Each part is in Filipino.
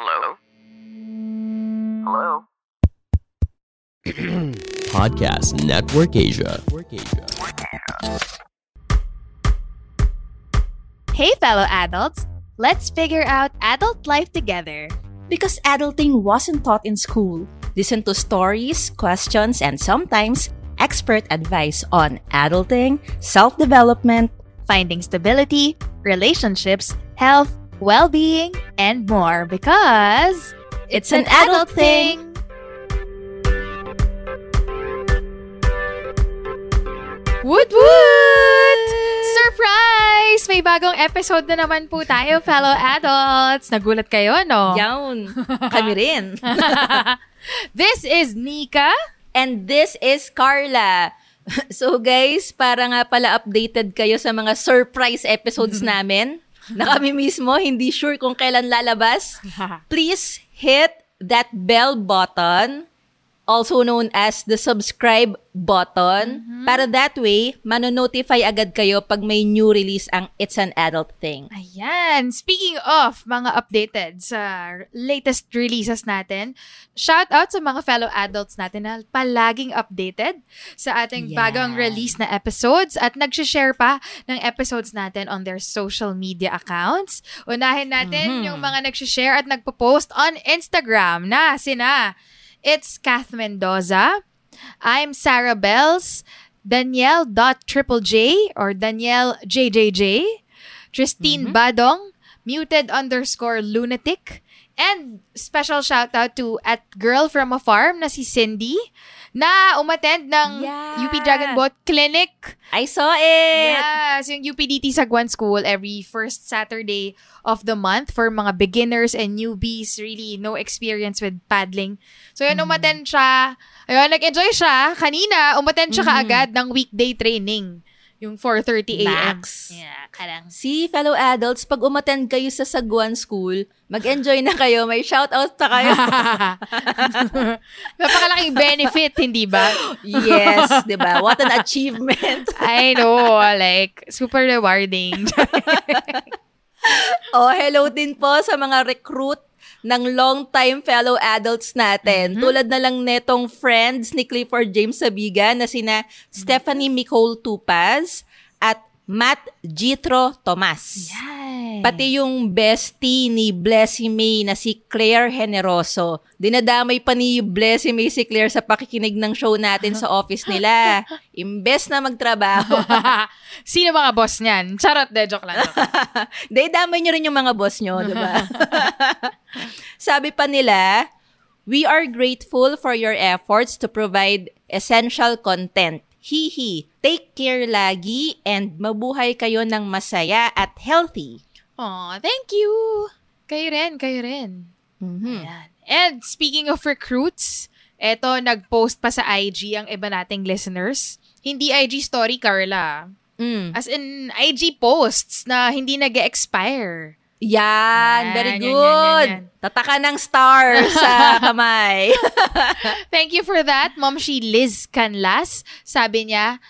Hello? Hello? Podcast Network Asia. Hey fellow adults, let's figure out adult life together. Because adulting wasn't taught in school. Listen to stories, questions, and sometimes expert advice on adulting, self-development, finding stability, relationships, health, well-being, and more. Because it's an adult thing! Woot woot! Surprise! May bagong episode na naman po tayo, fellow adults. Nagulat kayo, no? Yawn. Kami rin. This is Nika. And this is Carla. So guys, para nga pala updated kayo sa mga surprise episodes namin na kami mismo hindi sure kung kailan lalabas, please hit that bell button, also known as the subscribe button. Mm-hmm. Para that way, manonotify agad kayo pag may new release ang It's an Adult Thing. Ayan. Speaking of mga updated sa latest releases natin, shout out sa mga fellow adults natin na palaging updated sa ating bagong release na episodes at nag-share pa ng episodes natin on their social media accounts. Unahin natin yung mga nag-share at nagpo-post on Instagram na sina... It's Kath Mendoza. I'm Sarah Bells. Danielle.JJJ or Danielle JJJ. Christine Badong. Muted_lunatic. And special shout out to at Girl From A Farm na si Cindy na umattend ng UP Dragon Boat Clinic. I saw it! Yes, yung UPDT Sagwan School every first Saturday of the month for mga beginners and newbies, really no experience with paddling. So yun, umattend siya. Ayun, nag-enjoy siya. Kanina, umattend siya kaagad ng weekday training. Yung 4:30 a.m. Yeah, karang. See, fellow adults, pag umattend kayo sa Sagwan School, mag-enjoy na kayo. May shoutout na kayo. Napakalaking benefit, hindi ba? Yes, di ba? What an achievement. I know, like, super rewarding. Hello din po sa mga recruit ng long-time fellow adults natin. Tulad na lang netong friends ni Clifford James Sabiga na sina Stephanie Nicole Tupas at Matt Jitro Tomas. Yay. Pati yung bestie ni Blessy May na si Claire Generoso. Dinadamay pa ni Blessy May si Claire sa pakikinig ng show natin sa office nila. Imbes na magtrabaho. Sino mga boss niyan? Charot, de joke lang. De, damay nyo rin yung mga boss nyo, di ba? Sabi pa nila, we are grateful for your efforts to provide essential content. Hihi, take care lagi and mabuhay kayo ng masaya at healthy. Aw, thank you. Kayo rin. And speaking of recruits, eto, nag-post pa sa IG ang iba nating listeners. Hindi IG story, Carla. As in, IG posts na hindi nag-expire. Yan, very good. Yan. Tataka ng star sa kamay. Thank you for that, Mom. She Liz Canlas. Sabi niya,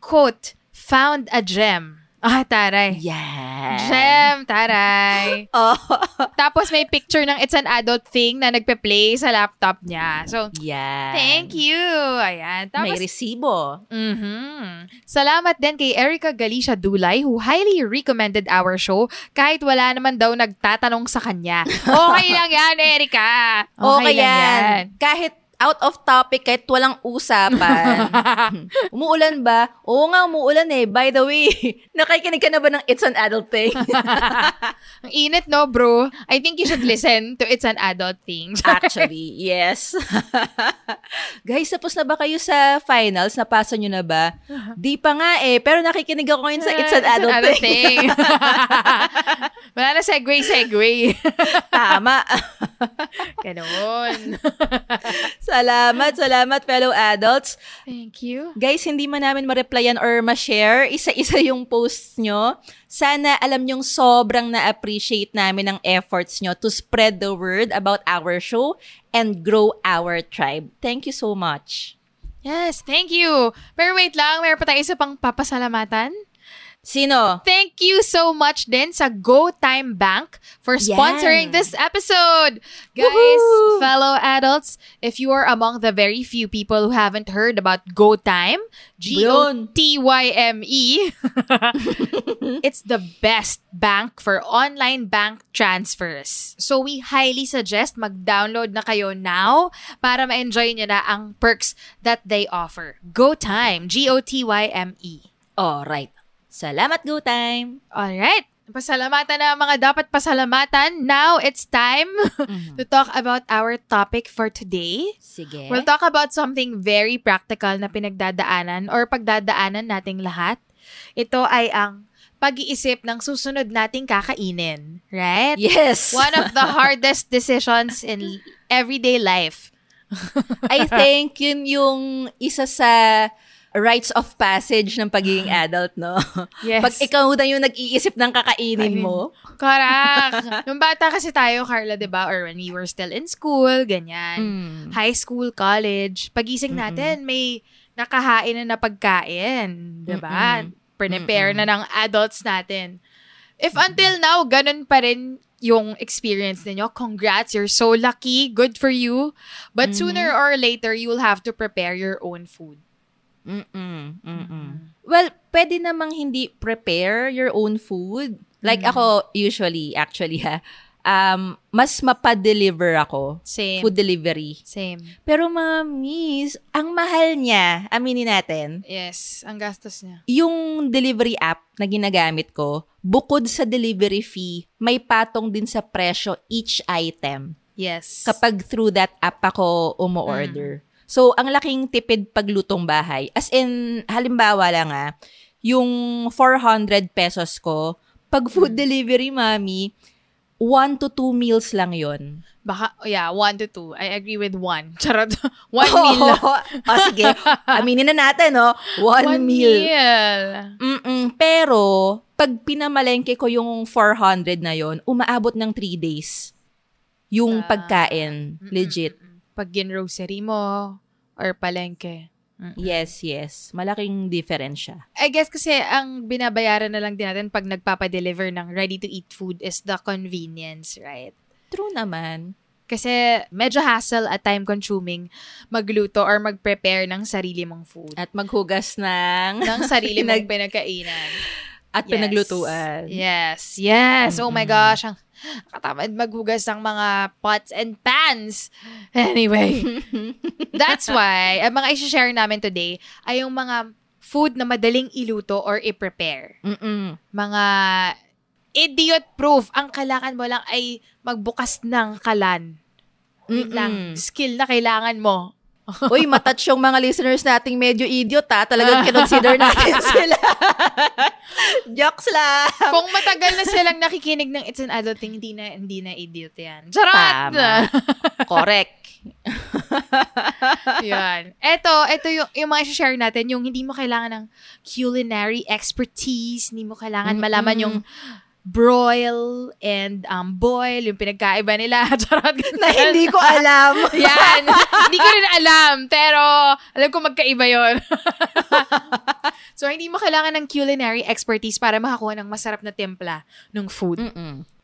quote, found a gem. Ah, taray. Yeah. Gem, taray. Tapos may picture ng It's an Adult Thing na nagpe-play sa laptop niya. So, thank you. Ayan. Tapos, may resibo. Salamat din kay Erica Galicia Dulay who highly recommended our show kahit wala naman daw nagtatanong sa kanya. Okay lang yan, Erica. Okay lang yan. Kahit out of topic kahit walang usapan. Umuulan ba? Oo nga, umuulan eh. By the way, nakikinig ka na ba ng It's an Adult Thing? Ang init, no, bro? I think you should listen to It's an Adult Thing. Actually, yes. Guys, tapos na ba kayo sa finals? Napasa nyo na ba? Di pa nga eh, pero nakikinig ako ngayon sa It's an Adult Thing. Wala na segue. Tama. Ganon. Salamat fellow adults. Thank you. Guys, hindi man namin ma-replyan or ma-share isa-isa yung posts nyo. Sana alam nyong sobrang na-appreciate namin ang efforts nyo to spread the word about our show and grow our tribe. Thank you so much. Yes, thank you. Pero wait lang, mayroon pa tayo isa pang papasalamatan. Sino? Thank you so much din sa GoTyme Bank for sponsoring this episode. Guys, woohoo! Fellow adults, if you are among the very few people who haven't heard about GoTyme, GOTYME, it's the best bank for online bank transfers. So we highly suggest mag-download na kayo now para ma-enjoy nyo na ang perks that they offer. GoTyme, GOTYME. Alright. Salamat, GoTyme! Alright! Pasalamatan na mga dapat pasalamatan. Now, it's time to talk about our topic for today. Sige. We'll talk about something very practical na pinagdadaanan or pagdadaanan nating lahat. Ito ay ang pag-iisip ng susunod nating kakainin. Right? Yes! One of the hardest decisions in everyday life. I think yun yung isa sa rites of passage ng pagiging adult, no? Yes. Pag ikaw na yung nag-iisip ng kakainin mo. Correct. Nung bata kasi tayo, Carla, diba? Or when we were still in school, ganyan. High school, college. Pagising natin, may nakahain na pagkain, diba? Prepare na ng adults natin. If until now, ganun pa rin yung experience ninyo, congrats, you're so lucky, good for you. But sooner or later, you'll have to prepare your own food. Well, pwede namang hindi prepare your own food. Like ako, usually, actually ha, mas mapadeliver ako. Same. Food delivery. Same. Pero mamis, ang mahal niya, aminin natin. Yes, ang gastos niya. Yung delivery app na ginagamit ko, bukod sa delivery fee, may patong din sa presyo each item. Yes. Kapag through that app ako umu-order. So, ang laking tipid paglutong bahay. As in, halimbawa lang yung 400 pesos ko, pag food delivery, mami, 1 to 2 meals lang yun. Baka, 1 to 2. I agree with 1. Charot. 1 meal lang. Sige. Aminin na natin, no? 1 meal. Pero, pag pinamalengke ko yung 400 na yun, umaabot ng 3 days. Yung pagkain. Legit. Pag ginrocery mo or palengke. Yes. Malaking difference siya. I guess kasi ang binabayaran na lang din natin pag nagpapadeliver ng ready-to-eat food is the convenience, right? True naman. Kasi medyo hassle at time-consuming magluto or mag-prepare ng sarili mong food. At maghugas ng sarili mong pinagkainan. At pinaglutuan. Yes. Oh my gosh, ang katamad maghugas ng mga pots and pans. Anyway, that's why, ang mga i-share namin today ay yung mga food na madaling iluto or i-prepare. Mga idiot-proof. Ang kailangan mo lang ay magbukas ng kalan. Lang, skill na kailangan mo. Uy, matouch yung mga listeners nating medyo idiot, ha? Talagang kinonsider natin sila. Jokes lang. Kung matagal na silang nakikinig ng It's an Adult Thing, hindi na idiot yan. Charot! Tama. Correct. Yan. Ito yung mga i-share natin, yung hindi mo kailangan ng culinary expertise, hindi mo kailangan malaman yung broil and boil, yung pinagkaiba nila. Charot. Na hindi ko alam. Yan. Hindi ko rin alam, pero alam ko magkaiba yun. So, hindi mo kailangan ng culinary expertise para makakuha ng masarap na timpla ng food.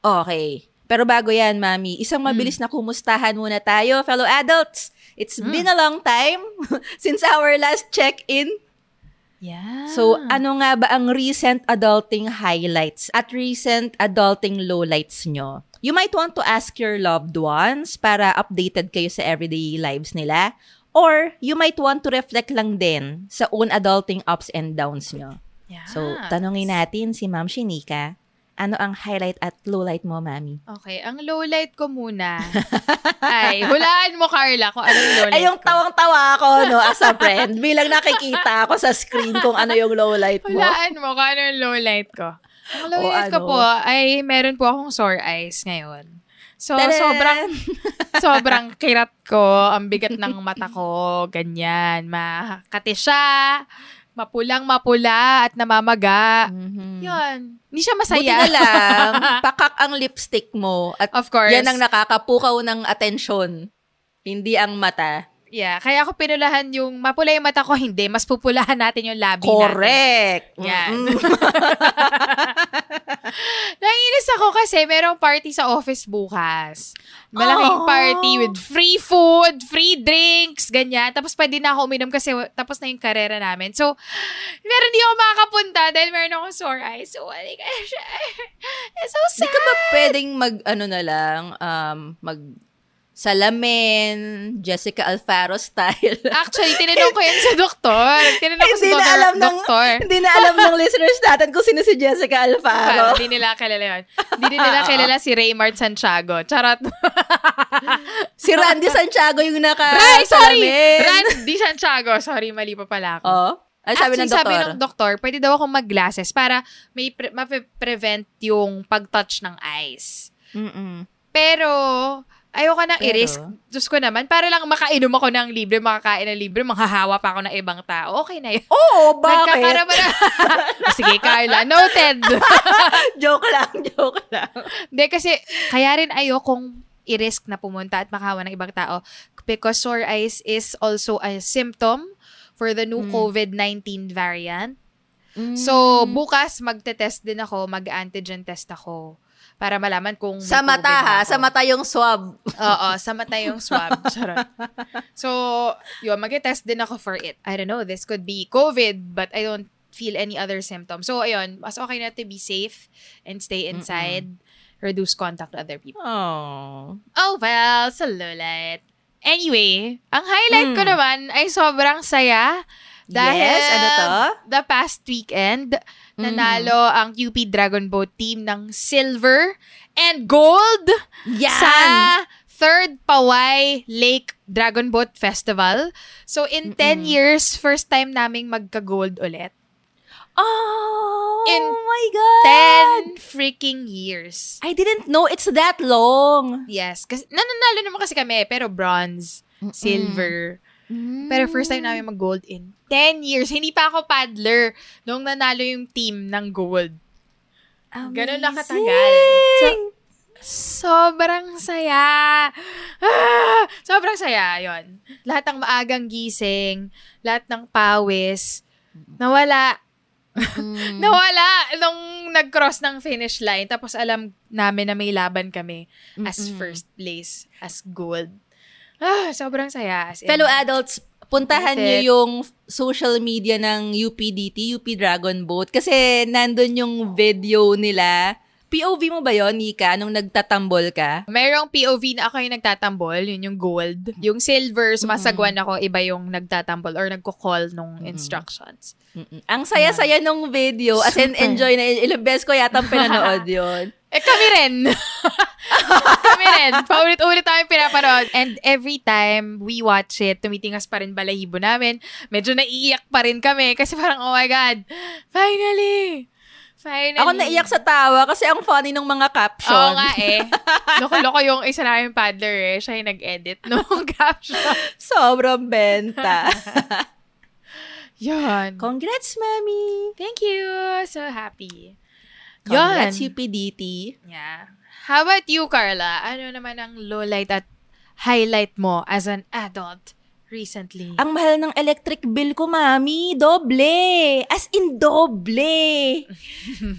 Okay. Pero bago yan, Mami, isang mabilis na kumustahan muna tayo, fellow adults. It's been a long time since our last check-in. Yeah. So, ano nga ba ang recent adulting highlights at recent adulting lowlights nyo? You might want to ask your loved ones para updated kayo sa everyday lives nila. Or, you might want to reflect lang din sa own adulting ups and downs nyo. Yeah. So, tanungin natin si Ma'am Shinika. Ano ang highlight at lowlight mo, Mami? Okay, ang lowlight ko muna. Ay, hulaan mo, Carla, kung ano yung lowlight ko. Ay, yung tawang-tawa ako, no, as a friend. Bilang nakikita ako sa screen kung ano yung lowlight mo. Hulaan mo kung ano yung lowlight ko. Ang lowlight ko po ay meron po akong sore eyes ngayon. So, sobrang kirat ko. Ang bigat ng mata ko. Ganyan. Makati siya. Mapulang-mapula at namamaga. Mm-hmm. Yun. Hindi siya masaya. Buti na lang, pakak ang lipstick mo. At of course. Yan ang nakakapukaw ng atensyon. Hindi ang mata. Yeah. Kaya ako pinulahan yung mapula yung mata ko, hindi. Mas pupulahan natin yung labi natin. Correct. Yan. Naiinis ako kasi merong party sa office bukas. Malaking party with free food, free drinks, ganyan. Tapos pwede na ako uminom kasi tapos na yung karera namin. So, meron di ako makakapunta dahil meron akong sore eyes. So, I think, it's so sad. Di ka ba pwedeng salamin, Jessica Alfaro style. Actually, tinanong ko yan sa doktor. Hindi na alam ng listeners natin kung sino si Jessica Alfaro. Hindi nila kilala yun. Hindi nila kilala si Raymart Santiago. Charot. Si Randy Santiago yung naka-salamin. Randy Santiago. Sorry, mali pa pala ako. Oh. Sabi ng doktor, pwede daw akong mag-glasses para may ma-prevent yung pag-touch ng eyes. Mm-mm. Pero ayoko nang i-risk. Diyos ko naman, para lang makainom ako ng libre, makakain ng libre, manghahawa pa ako ng ibang tao. Okay na yun. Oo, bakit? Sige, Carla, noted. Joke lang. Hindi, kasi kaya rin ayokong i-risk na pumunta at makahawa ng ibang tao because sore eyes is also a symptom for the new COVID-19 variant. Mm. So, bukas magte-test din ako, mag-antigen test ako. Para malaman kung sa mata sa mata yung swab. Oo, sa mata yung swab. So, yun, mag-test din ako for it. I don't know, this could be COVID, but I don't feel any other symptoms. So, ayun, mas okay na to be safe and stay inside. Mm-mm. Reduce contact to other people. Oh well, salulit. Anyway, ang highlight ko naman ay sobrang saya. Dahil the past weekend, nanalo ang UP Dragon Boat team ng silver and gold sa 3rd Pawai Lake Dragon Boat Festival. So, in 10 years, first time naming magka-gold ulit. Oh, in my God! 10 freaking years. I didn't know it's that long. Yes. Kasi, nananalo naman kasi kami, pero bronze, silver. Pero first time namin mag-gold in 10 years. Hindi pa ako paddler nung nanalo yung team ng gold. Amazing. Ganun nakatagal. So, sobrang saya. Sobrang saya, yon. Lahat ng maagang gising, lahat ng pawis, nawala nung nag-cross ng finish line. Tapos alam namin na may laban kami as first place, as gold. Sobrang saya. Fellow adults, puntahan nyo yung social media ng UPDT, UP Dragon Boat. Kasi nandun yung video nila. POV mo ba yon, Nika, nung nagtatambol ka? Merong POV na ako yung nagtatambol. Yun yung gold. Yung silver, sumasagwan ako. Iba yung nagtatambol or nagko-call nung instructions. Ang saya-saya nung video. As in, enjoy na. Ilang beses ko yata pinanood yun. Kami rin. Paulit-ulit kami pinapanood. And every time we watch it, tumitingas pa rin balahibo namin. Medyo naiiyak pa rin kami kasi parang, oh my God, finally! Ako naiyak sa tawa kasi ang funny ng mga caption. Oo nga eh. Loko-loko yung isa namin paddler eh. Siya yung nag-edit nung caption. Sobrang benta. Yun. Congrats, Mami! Thank you! So happy. Congrats, UPDT. Yeah. How about you, Carla? Ano naman ang lowlight at highlight mo as an adult recently? Ang mahal ng electric bill ko, Mami. Doble. As in, doble.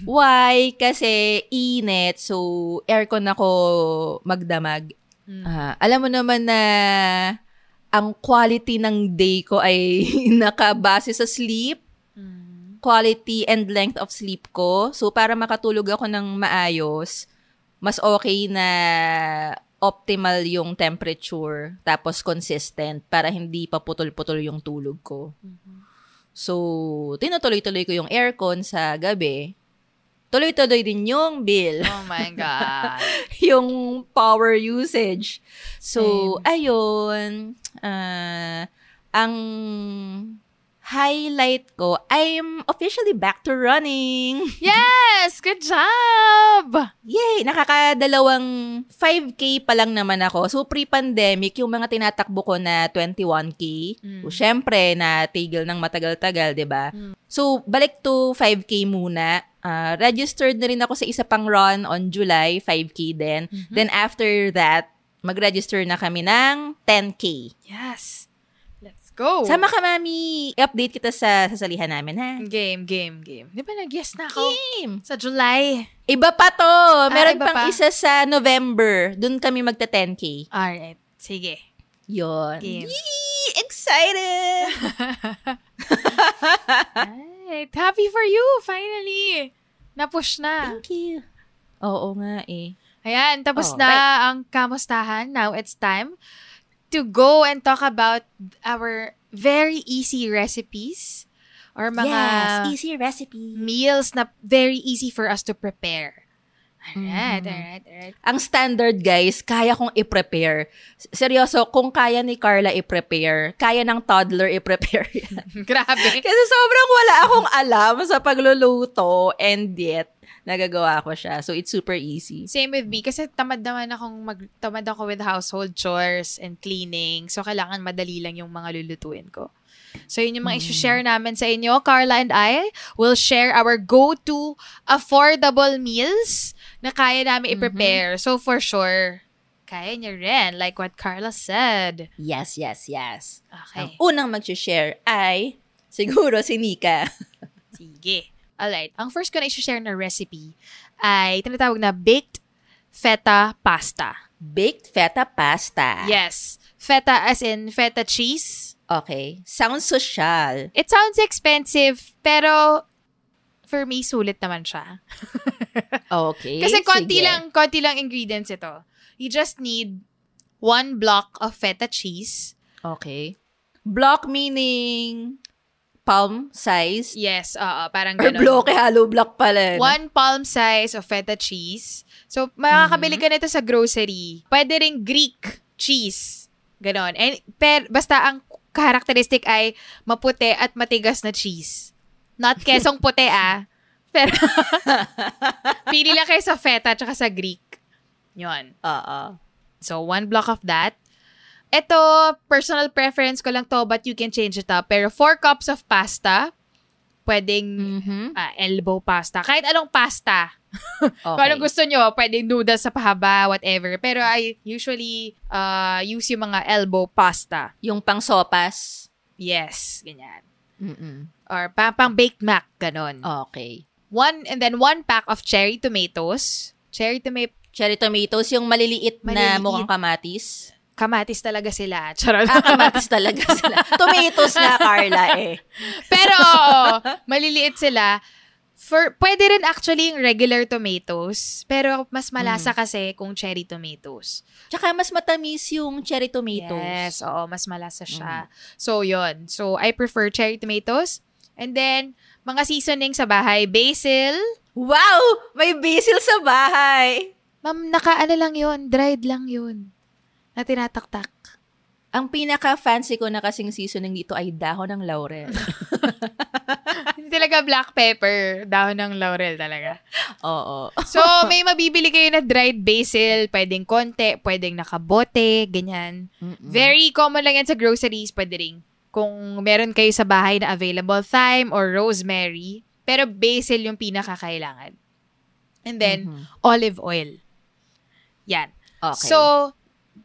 Why? Kasi init. So, aircon ako magdamag. Alam mo naman na ang quality ng day ko ay nakabase sa sleep. quality and length of sleep ko. So, para makatulog ako ng maayos, mas okay na optimal yung temperature tapos consistent para hindi paputol-putol yung tulog ko. Mm-hmm. So, tinutuloy-tuloy ko yung aircon sa gabi. Tuloy-tuloy din yung bill. Oh my God. Yung power usage. So, ayun. Ang highlight ko, I'm officially back to running. Yes! Good job! Yay! Nakakadalawang 5K pa lang naman ako. So, pre-pandemic, yung mga tinatakbo ko na 21K, so, syempre, natigil ng matagal-tagal, diba? Mm. So, balik to 5K muna. Registered na rin ako sa isa pang run on July, 5K din. Mm-hmm. Then after that, mag-register na kami ng 10K. Yes! Let's go! Sama ka, Mami! I-update kita sa sasalihan namin, ha? Game. Di ba nag-yes na ako? Game! Sa July. Iba pa to! Meron pang isa sa November. Doon kami magta-10K. Alright. Sige. Yun. Game. Yee! Excited! Happy for you! Finally! Na-push na. Thank you. Oo nga eh. Ayan, tapos na ang kamustahan. Now it's time to go and talk about our very easy recipes or mga easy recipe meals na very easy for us to prepare. Alright. Ang standard, guys, kaya kong i-prepare. Seryoso, kung kaya ni Carla i-prepare, kaya ng toddler i-prepare yan. Grabe. Kasi sobrang wala akong alam sa pagluluto and yet, nagagawa ko siya. So, it's super easy. Same with me. Kasi tamad ako with household chores and cleaning. So, kailangan madali lang yung mga lulutuin ko. So, yun yung mga i-share namin sa inyo. Carla and I will share our go-to affordable meals na kaya namin i-prepare. So, for sure, kaya niya rin. Like what Carla said. Yes. Okay. Ang unang mag-share ay siguro si Nika. Sige. Alright. Ang first ko na i-share na recipe ay tinatawag na baked feta pasta. Baked feta pasta. Yes. Feta as in feta cheese. Okay. Sounds social. It sounds expensive, pero for me, sulit naman siya. Okay. Kasi konti lang ingredients ito. You just need 1 block of feta cheese. Okay. Block meaning palm size? Yes, parang ganun. Or block, hollow block pala. 1 palm size of feta cheese. So, makakabili ka nito sa grocery. Pwede rin Greek cheese. Ganon. And, basta ang characteristic ay maputi at matigas na cheese. Not kesong puti, pero, pili lang kayo sa feta tsaka sa Greek. Yun. So, 1 block of that. Ito, personal preference ko lang to, but you can change it up. Pero 4 cups of pasta. Pwedeng elbow pasta. Kahit anong pasta. Okay. Kung anong gusto nyo, pwedeng noodles sa pahaba, whatever. Pero I usually use yung mga elbow pasta. Yung pang sopas? Yes, ganyan. Mm-mm. Or pang baked mac, ganon. Okay. And then 1 pack of cherry tomatoes. Cherry tomatoes, yung maliliit na mukhang kamatis. Kamatis talaga sila. Charot. Kamatis talaga sila. Tomatoes na, Carla, eh. Pero, maliliit sila. Pwede rin actually yung regular tomatoes, pero mas malasa kasi kung cherry tomatoes. Tsaka mas matamis yung cherry tomatoes. Yes, oo, mas malasa siya. So, yun. So, I prefer cherry tomatoes. And then, mga seasoning sa bahay. Basil. Wow! May basil sa bahay! Ma'am, nakaano lang yun. Dried lang yun. Na tinataktak. Ang pinaka-fancy ko na kasing seasoning dito ay dahon ng laurel. Hindi talaga black pepper. Dahon ng laurel talaga. Oo. So, may mabibili kayo na dried basil. Pwedeng konti, pwedeng nakabote, ganyan. Mm-mm. Very common lang yan sa groceries. Pwede rin. Kung meron kayo sa bahay na available, thyme or rosemary. Pero basil yung pinaka-kailangan. And then, olive oil. Yan. Okay. So,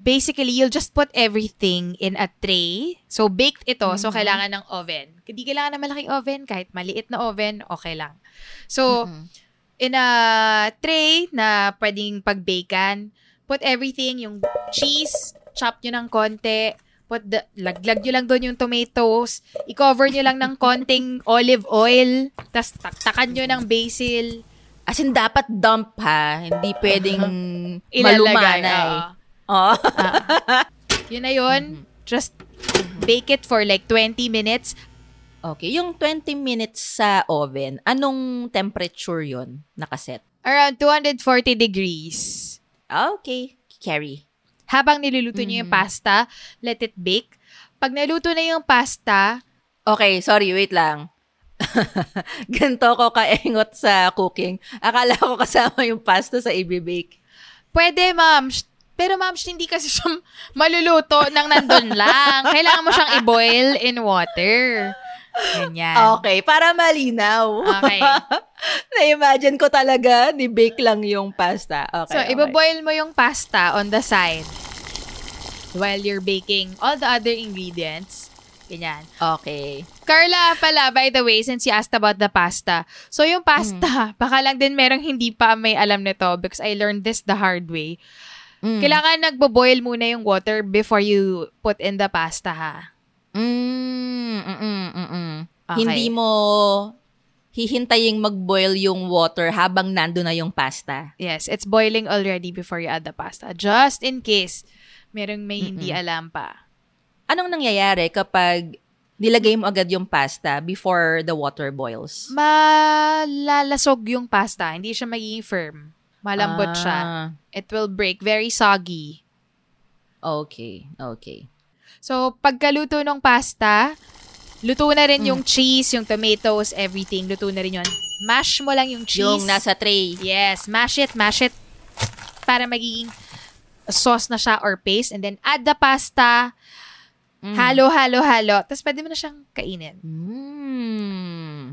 basically, you'll just put everything in a tray. So, baked ito. So, kailangan ng oven. Hindi kailangan ng malaking oven. Kahit maliit na oven, okay lang. So, in a tray na pwedeng pagbakan, put everything, yung cheese, chop nyo ng konti, laglag nyo lang doon yung tomatoes, i-cover nyo lang ng konting olive oil, tas taktakan nyo ng basil. As in, dapat dump ha, hindi pwedeng malumanay. Yun na yun, just bake it for like 20 minutes. Okay, yung 20 minutes sa oven, anong temperature yun nakaset? Around 240 degrees. Okay, carry. Habang niluluto niyo yung pasta, let it bake. Pag naluto na yung pasta... Okay, sorry, wait lang. Ganto ko kaengot sa cooking. Akala ko kasama yung pasta sa ibibake. Pwede, ma'am. Pero ma'am, hindi kasi siya maluluto nang nandun lang. Kailangan mo siyang i-boil in water. Ganyan. Okay, para malinaw. Okay. Na-imagine ko talaga, ni-bake lang yung pasta. Okay, so, okay. Iboboil mo yung pasta on the side while you're baking all the other ingredients. Ganyan. Okay. Carla pala, by the way, since you asked about the pasta. So, yung pasta, baka lang din merong hindi pa may alam nito because I learned this the hard way. Kailangan nagbo-boil muna yung water before you put in the pasta, ha? Okay. Hindi mo hihintayin mag-boil yung water habang nando na yung pasta. Yes, it's boiling already before you add the pasta. Just in case, merong may hindi alam pa. Anong nangyayari kapag nilagay mo agad yung pasta before the water boils? Malalasog yung pasta. Hindi siya magiging firm. Malambot siya. It will break. Very soggy. Okay. So, pagkaluto ng pasta, luto na rin yung cheese, yung tomatoes, everything. Luto na rin yun. Mash mo lang yung cheese. Yung nasa tray. Yes. Mash it. Para magiging sauce na siya or paste. And then, add the pasta. Halo. Tapos, pwede mo na siyang kainin.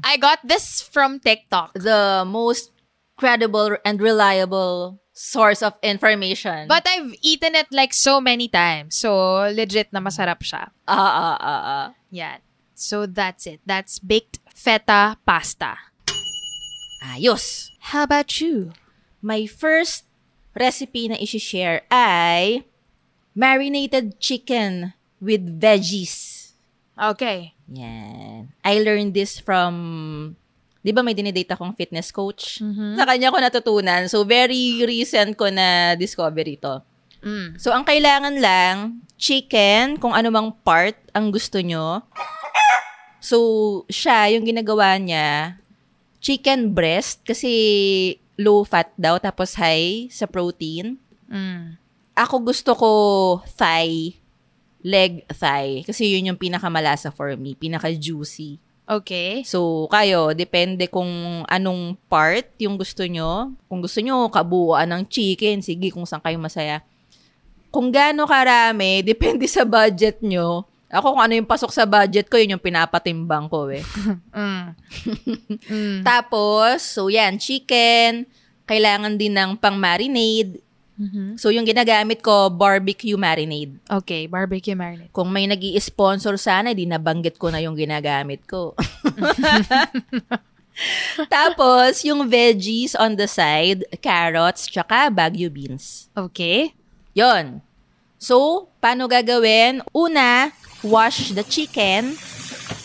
I got this from TikTok. The most credible and reliable source of information. But I've eaten it like so many times. So, legit na masarap siya. Yan. So, that's it. That's baked feta pasta. Ayos! How about you? My first recipe na isi-share ay marinated chicken with veggies. Okay. Yan. I learned this from... Di ba may dinidate akong fitness coach? Sa kanya ko natutunan. So, very recent ko na discovery to. So, ang kailangan lang, chicken, kung anumang part ang gusto nyo. So, siya, yung ginagawa niya, chicken breast, kasi low fat daw, tapos high sa protein. Ako gusto ko thigh, leg thigh, kasi yun yung pinakamalasa for me, pinaka-juicy. Okay. So, kayo, depende kung anong part yung gusto nyo. Kung gusto nyo, kabuuan ng chicken, sige, kung saan kayo masaya. Kung gaano karami, depende sa budget nyo. Ako, kung ano yung pasok sa budget ko, yun yung pinapatimbang ko, eh. Tapos, so yan, chicken, kailangan din ng pang-marinade. So, yung ginagamit ko, barbecue marinade. Okay, barbecue marinade. Kung may nag-i-sponsor sana, di nabanggit ko na yung ginagamit ko. Tapos, yung veggies on the side, carrots, tsaka Baguio beans. Okay. Yon. So, paano gagawin? Una, wash the chicken.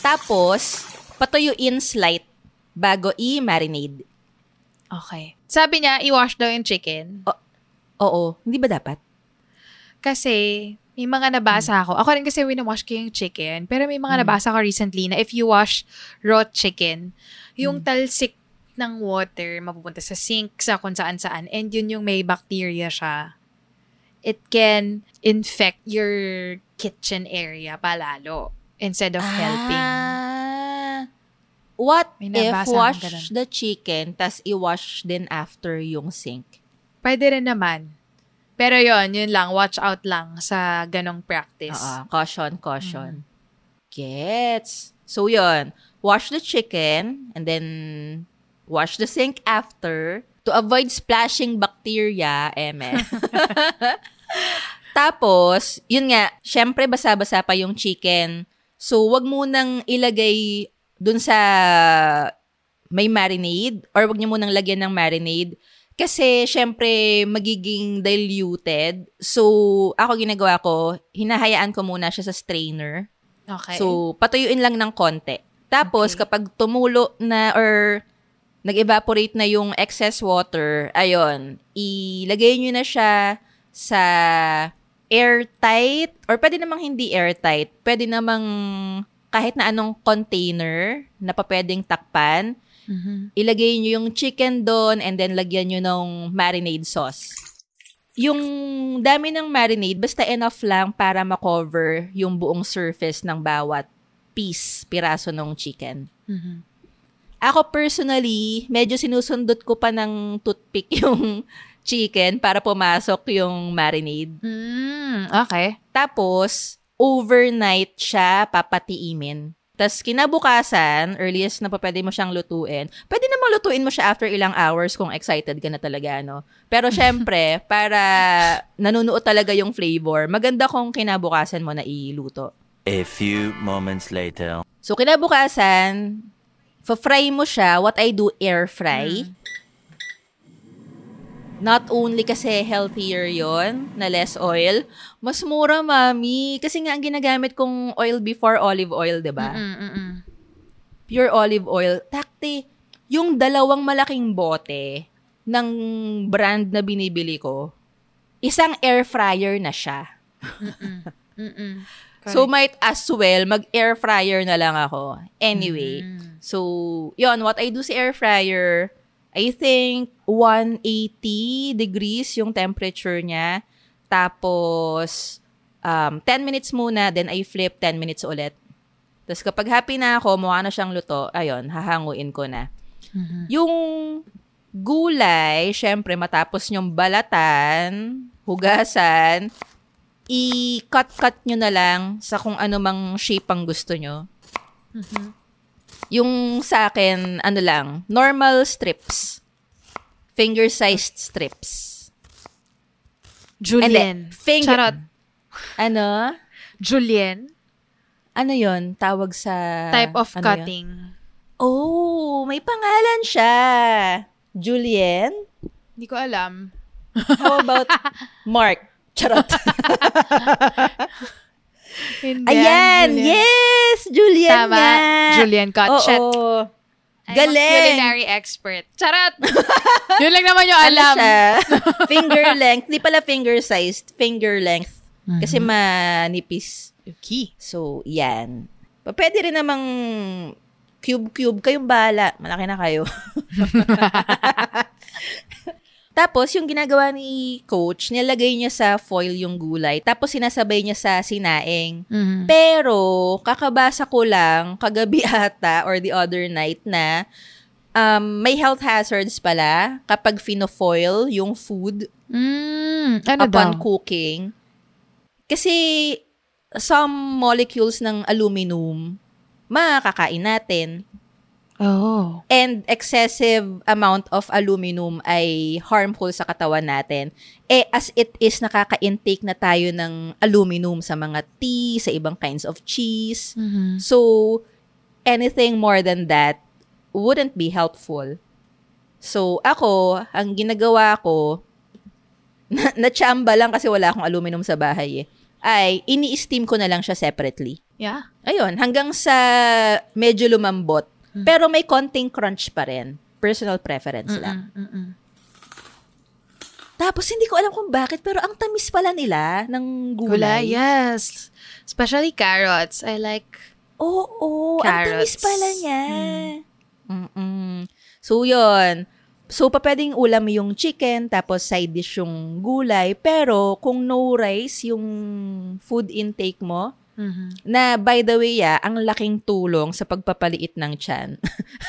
Tapos, patuyuin slight bago i-marinade. Okay. Sabi niya, i-wash daw yung chicken. Oo. Hindi ba dapat? Kasi, may mga nabasa ako. Ako rin kasi winawash ko yung chicken. Pero may mga nabasa ako recently na if you wash raw chicken, yung talsik ng water mapupunta sa sink, sa kung saan-saan. And yun yung may bacteria siya. It can infect your kitchen area palalo instead of helping. What if wash the chicken tas i-wash din after yung sink? Pwede rin naman. Pero yun lang. Watch out lang sa ganong practice. Caution. Gets. So, yun. Wash the chicken and then wash the sink after to avoid splashing bacteria. Tapos, yun nga, syempre basa-basa pa yung chicken. So, wag munang ilagay dun sa may marinade or wag nyo munang lagyan ng marinade. Kasi, syempre, magiging diluted. So, ako ginagawa ko, hinahayaan ko muna siya sa strainer. Okay. So, patuyuin lang ng konti. Tapos, kapag tumulo na or nag-evaporate na yung excess water, ayun, ilagay nyo na siya sa airtight or pwede namang hindi airtight. Pwede namang kahit na anong container na pa pwedeng takpan. Mm-hmm. Ilagay nyo yung chicken doon and then lagyan nyo ng marinade sauce. Yung dami ng marinade, basta enough lang para makover yung buong surface ng bawat piece, piraso ng chicken. Mm-hmm. Ako personally, medyo sinusundot ko pa ng toothpick yung chicken para pumasok yung marinade. Mm, okay. Tapos, overnight siya papatiimin. Tapos kinabukasan, earliest na pa pwede mo siyang lutuin. Pwede namang lutuin mo siya after ilang hours kung excited ka na talaga, no? Pero syempre, para nanunuot talaga yung flavor, maganda kung kinabukasan mo na iluto. A few moments later. So kinabukasan, fa-fry mo siya. What I do, air fry. Mm. Not only kasi healthier yon na less oil, mas mura, mami. Kasi nga, ang ginagamit kong oil before, olive oil, diba? Pure olive oil. Takti, yung dalawang malaking bote ng brand na binibili ko, isang air fryer na siya. So, might as well, mag-air fryer na lang ako. Anyway, so, yon, what I do sa air fryer, I think 180 degrees yung temperature niya. Tapos, 10 minutes muna, then I flip 10 minutes ulit. Tapos kapag happy na ako, mukha na siyang luto, ayun, hahanguin ko na. Mm-hmm. Yung gulay, syempre, matapos nyong balatan, hugasan, i-cut-cut nyo na lang sa kung anumang shape ang gusto nyo. Mm-hmm. Yung sa akin, ano lang, normal strips. Finger-sized strips. Julienne. Charot. Ano? Julienne. Ano yon? Tawag sa... Type of ano cutting. Yun? Oh, may pangalan siya. Julienne? Hindi ko alam. How about Mark? Charot. Ayan! Julienne. Yes! Julienne nga. Julienne Cotchet. Oo. Galing. Culinary expert. Charot! Yun lang naman yung alam. Ano siya? Finger length. Di pala finger sized. Finger length. Mm-hmm. Kasi manipis. Okay. So, yan. Pwede rin namang cube-cube. Kayong bahala. Malaki na kayo. Tapos, yung ginagawa ni Coach, nilagay niya sa foil yung gulay. Tapos, sinasabay niya sa sinaing. Mm-hmm. Pero, kakabasa ko lang, kagabi ata or the other night na may health hazards pala kapag fino-foil yung food upon cooking. Kasi, some molecules ng aluminum, makakain natin. Oh. And excessive amount of aluminum ay harmful sa katawan natin. Eh, as it is, nakaka-intake na tayo ng aluminum sa mga tea, sa ibang kinds of cheese. Mm-hmm. So, anything more than that wouldn't be helpful. So, ako, ang ginagawa ko, na-chamba lang kasi wala akong aluminum sa bahay eh, ay ini-steam ko na lang siya separately. Yeah. Ayun, hanggang sa medyo lumambot. Pero may konting crunch pa rin. Personal preference lang. Tapos, hindi ko alam kung bakit, pero ang tamis pala nila ng gulay. Yes. Especially carrots. I like carrots. Oo, ang tamis pala niya. So, yun. So, pwedeng ulam yung chicken, tapos side dish yung gulay. Pero, kung no rice yung food intake mo, na, by the way, ang laking tulong sa pagpapaliit ng tiyan.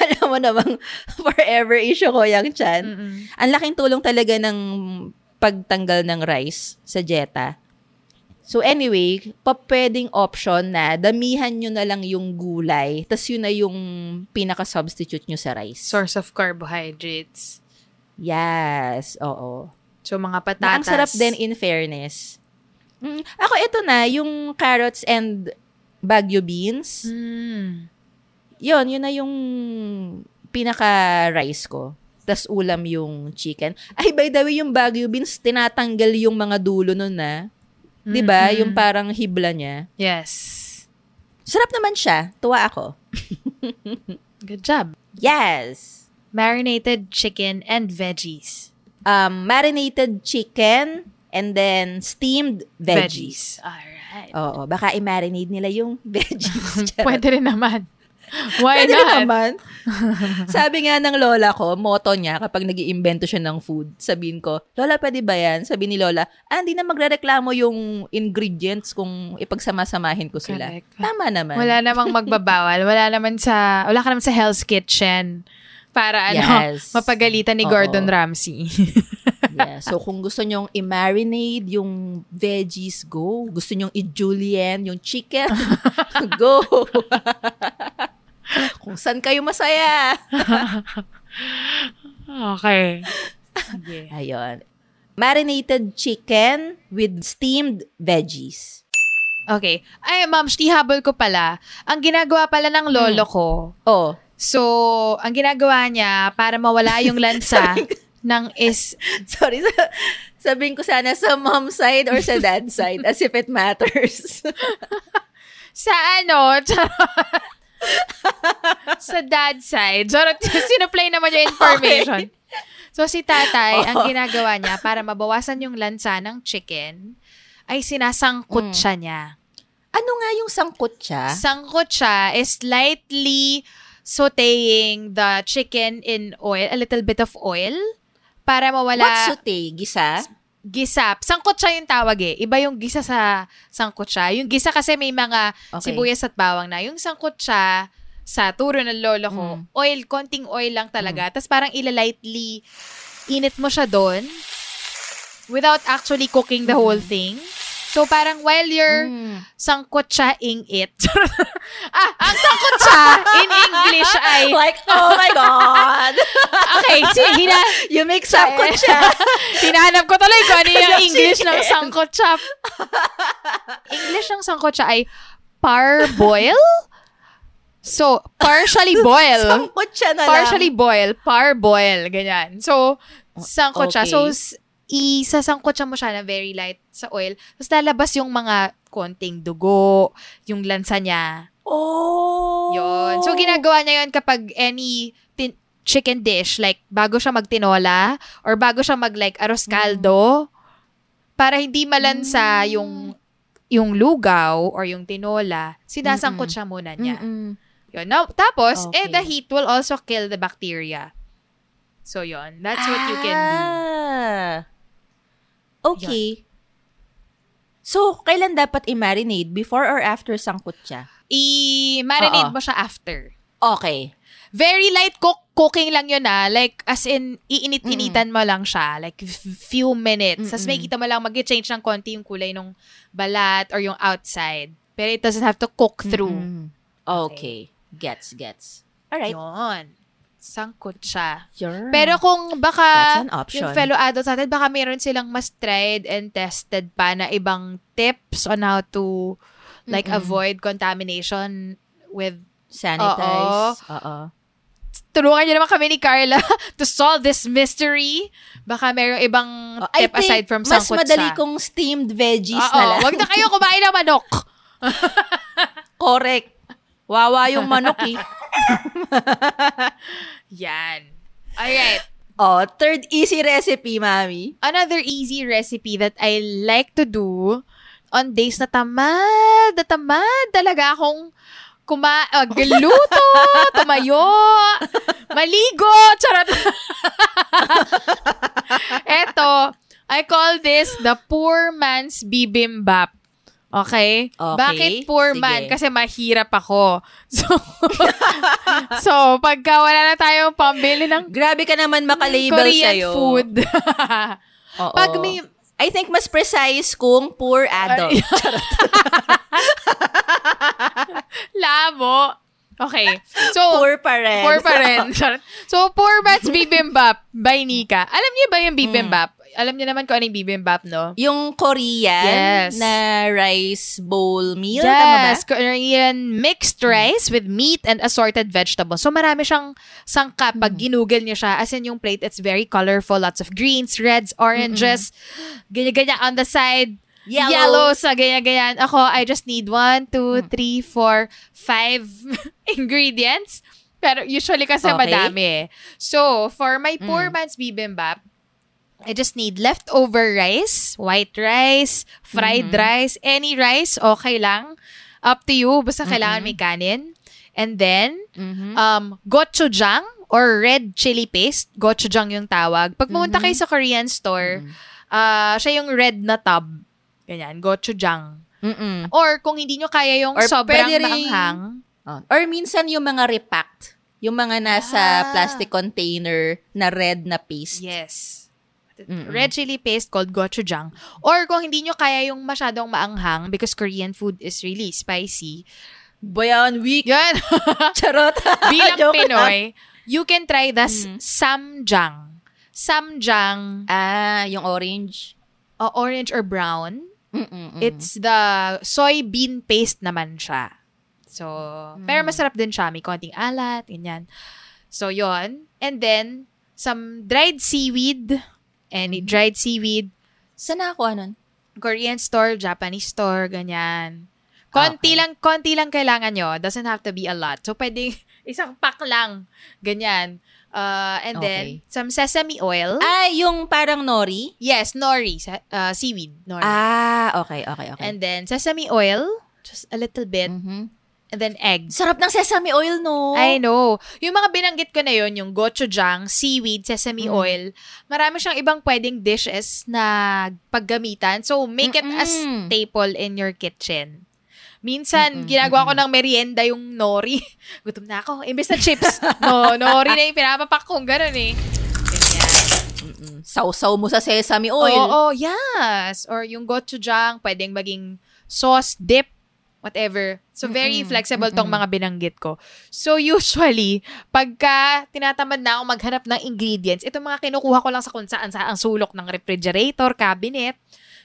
Alam mo namang forever issue ko yung tiyan. Ang laking tulong talaga ng pagtanggal ng rice sa dieta. So anyway, pwedeng option na damihan nyo na lang yung gulay, tas yun na yung pinaka-substitute nyo sa rice. Source of carbohydrates. Yes, oo. So mga patatas. Ang sarap din in fairness. Ako, ito na, yung carrots and Baguio beans. Yun na yung pinaka-rice ko. tas ulam yung chicken. Ay, by the way, yung Baguio beans, tinatanggal yung mga dulo nun na. Mm-hmm. Diba? Yung parang hibla niya. Yes. Sarap naman siya. Tuwa ako. Good job. Yes. Marinated chicken and veggies. Marinated chicken and then steamed veggies. Alright. Oo. Baka i-marinate nila yung veggies. Pwede rin naman. Why pwede not? Naman. Sabi nga ng lola ko, motto niya, kapag nag-iimbento siya ng food, sabihin ko, Lola, pwede ba yan? Sabi ni Lola, hindi na magrereklamo yung ingredients kung ipagsama-samahin ko sila. Correct. Tama naman. Wala namang magbabawal. Wala ka naman sa Hell's Kitchen para mapagalitan ni Gordon Ramsay. Yeah. So, kung gusto nyong i-marinate yung veggies, go. Gusto nyong i-julienne yung chicken, go. Kung saan kayo masaya. Okay. Sige. Ayun. Marinated chicken with steamed veggies. Okay. Ay, ma'am, habol ko pala. Ang ginagawa pala ng lolo ko. Oh. So, ang ginagawa niya para mawala yung lansa sabihin ko sana sa mom side or sa dad side as if it matters. Sa sa dad side. Charot, sinuplay naman yung information. Okay. So, si tatay, ang ginagawa niya para mabawasan yung lansa ng chicken, ay sinasangkot siya niya. Ano nga yung sangkot siya? Sangkot siya is lightly sauteing the chicken in oil, a little bit of oil, para mawala... What saute? Gisa? Gisa. Sangkot siya yung tawag eh. Iba yung gisa sa sangkot siya. Yung gisa kasi may mga sibuyas at bawang na. Yung sangkot siya... sa turo ng lolo ko, oil, konting oil lang talaga. Tapos parang ila-lightly init mo siya doon without actually cooking the whole thing. So parang while you're sangkotsaing it. Ang sangkotsa in English ay... Like, oh my God! Okay, you make sangkotsa. Hinahanap ko tuloy ko ano yung English ng sangkotsa. English ng sangkotsa ay parboil? So, partially boil. Sangkot siya na partially lang. Parboil, ganyan. So, sangkot siya. So, isasangkot siya mo siya na very light sa oil. Tapos, lalabas yung mga konting dugo, yung lansa niya. Oh! Yun. So, ginagawa niya yun kapag any chicken dish, like, bago siya magtinola, or bago siya mag arroz caldo, para hindi malansa yung lugaw, or yung tinola, sinasangkot siya muna niya. Yun. Now, tapos, the heat will also kill the bacteria. So, yun. That's what you can do. Okay. Yun. So, kailan dapat i-marinate? Before or after sangkot siya? I-marinate mo siya after. Okay. Very light cooking lang yun ah. Like, as in, iinit-initan mo lang siya. Like, few minutes. Tapos may kita mo lang, mag-change ng konti yung kulay ng balat or yung outside. Pero it doesn't have to cook through. Okay. Gets. Alright. Yun. Sangkot siya. Sure. Pero kung baka yung fellow adults natin, baka mayroon silang mas tried and tested pa na ibang tips on how to like avoid contamination with sanitize. Tulungan niyo naman kami ni Carla to solve this mystery. Baka mayroong ibang tip aside from sangkot sa. Mas madali kong steamed veggies na lang. Huwag na kayo kumain ng manok. Correct. Wawa yung manok eh. Yan. Alright. Third easy recipe, Mami. Another easy recipe that I like to do on days na tamad talaga akong magluto, tumayo, maligo, charot. Eto, I call this the poor man's bibimbap. Okay? Bakit poor man? Sige. Kasi mahirap ako. So pagka wala na tayong pambili ng... Grabe ka naman makalabel Korean sa'yo. Korean food. Pag may... I think mas precise kung poor adult. Labo. Okay. So, poor pa rin. So, poor man's bibimbap by Nika. Alam niyo ba yung bibimbap? alam niyo naman kung ano yung bibimbap, no? Yung Korean na rice bowl meal, tama ba? Yes, Korean mixed rice with meat and assorted vegetables. So marami siyang sangkap pag ginugol niya siya. As in yung plate, it's very colorful. Lots of greens, reds, oranges, ganyan-ganyan on the side. Yellow sa ganyan-ganyan. Ako, I just need 1, 2, 3, 4, 5 ingredients. Pero usually kasi madami eh. So, for my poor man's bibimbap, I just need leftover rice, white rice, fried rice, any rice, okay lang. Up to you. Basta kailangan may kanin. And then, gochujang or red chili paste. Gochujang yung tawag. Pag pumunta kayo sa Korean store, siya yung red na tub. Ganyan, gochujang. Or kung hindi nyo kaya yung or sobrang maanghang. Or minsan yung mga repacked. Yung mga nasa plastic container na red na paste. Yes. Red chili paste called gochujang. Or kung hindi nyo kaya yung masyadong maanghang because Korean food is really spicy. Bayan week. Yan. Charot. Bilang Pinoy, you can try the samjang. Samjang. Ah, yung orange. Orange or brown. It's the soybean paste naman siya. So, pero masarap din siya. May konting alat, ganyan. So, yon. And then, some dried seaweed. Any dried seaweed. Saan nakakuha nun? Korean store, Japanese store, ganyan. Konti lang kailangan nyo. Doesn't have to be a lot. So, pwedeng isang pack lang. Ganyan. And then, some sesame oil. Ah, yung parang nori? Yes, nori. Seaweed. Nori. Ah, okay. And then, sesame oil. Just a little bit. And then, egg. Sarap ng sesame oil, no? I know. Yung mga binanggit ko na yon, yung gochujang, seaweed, sesame oil, marami siyang ibang pwedeng dishes na paggamitan. So, make it a staple in your kitchen. Minsan, ginagawa ko ng merienda yung nori. Gutom na ako. Imbes na chips. No, nori na yung pinapapak kong ganun eh. Sausaw mo sa sesame oil. Oo, yes. Or yung gochujang, pwedeng maging sauce, dip, whatever. So, very flexible tong mga binanggit ko. So, usually, pagka tinatamad na ako maghanap ng ingredients, itong mga kinukuha ko lang sa kung saan sa ang sulok ng refrigerator, cabinet,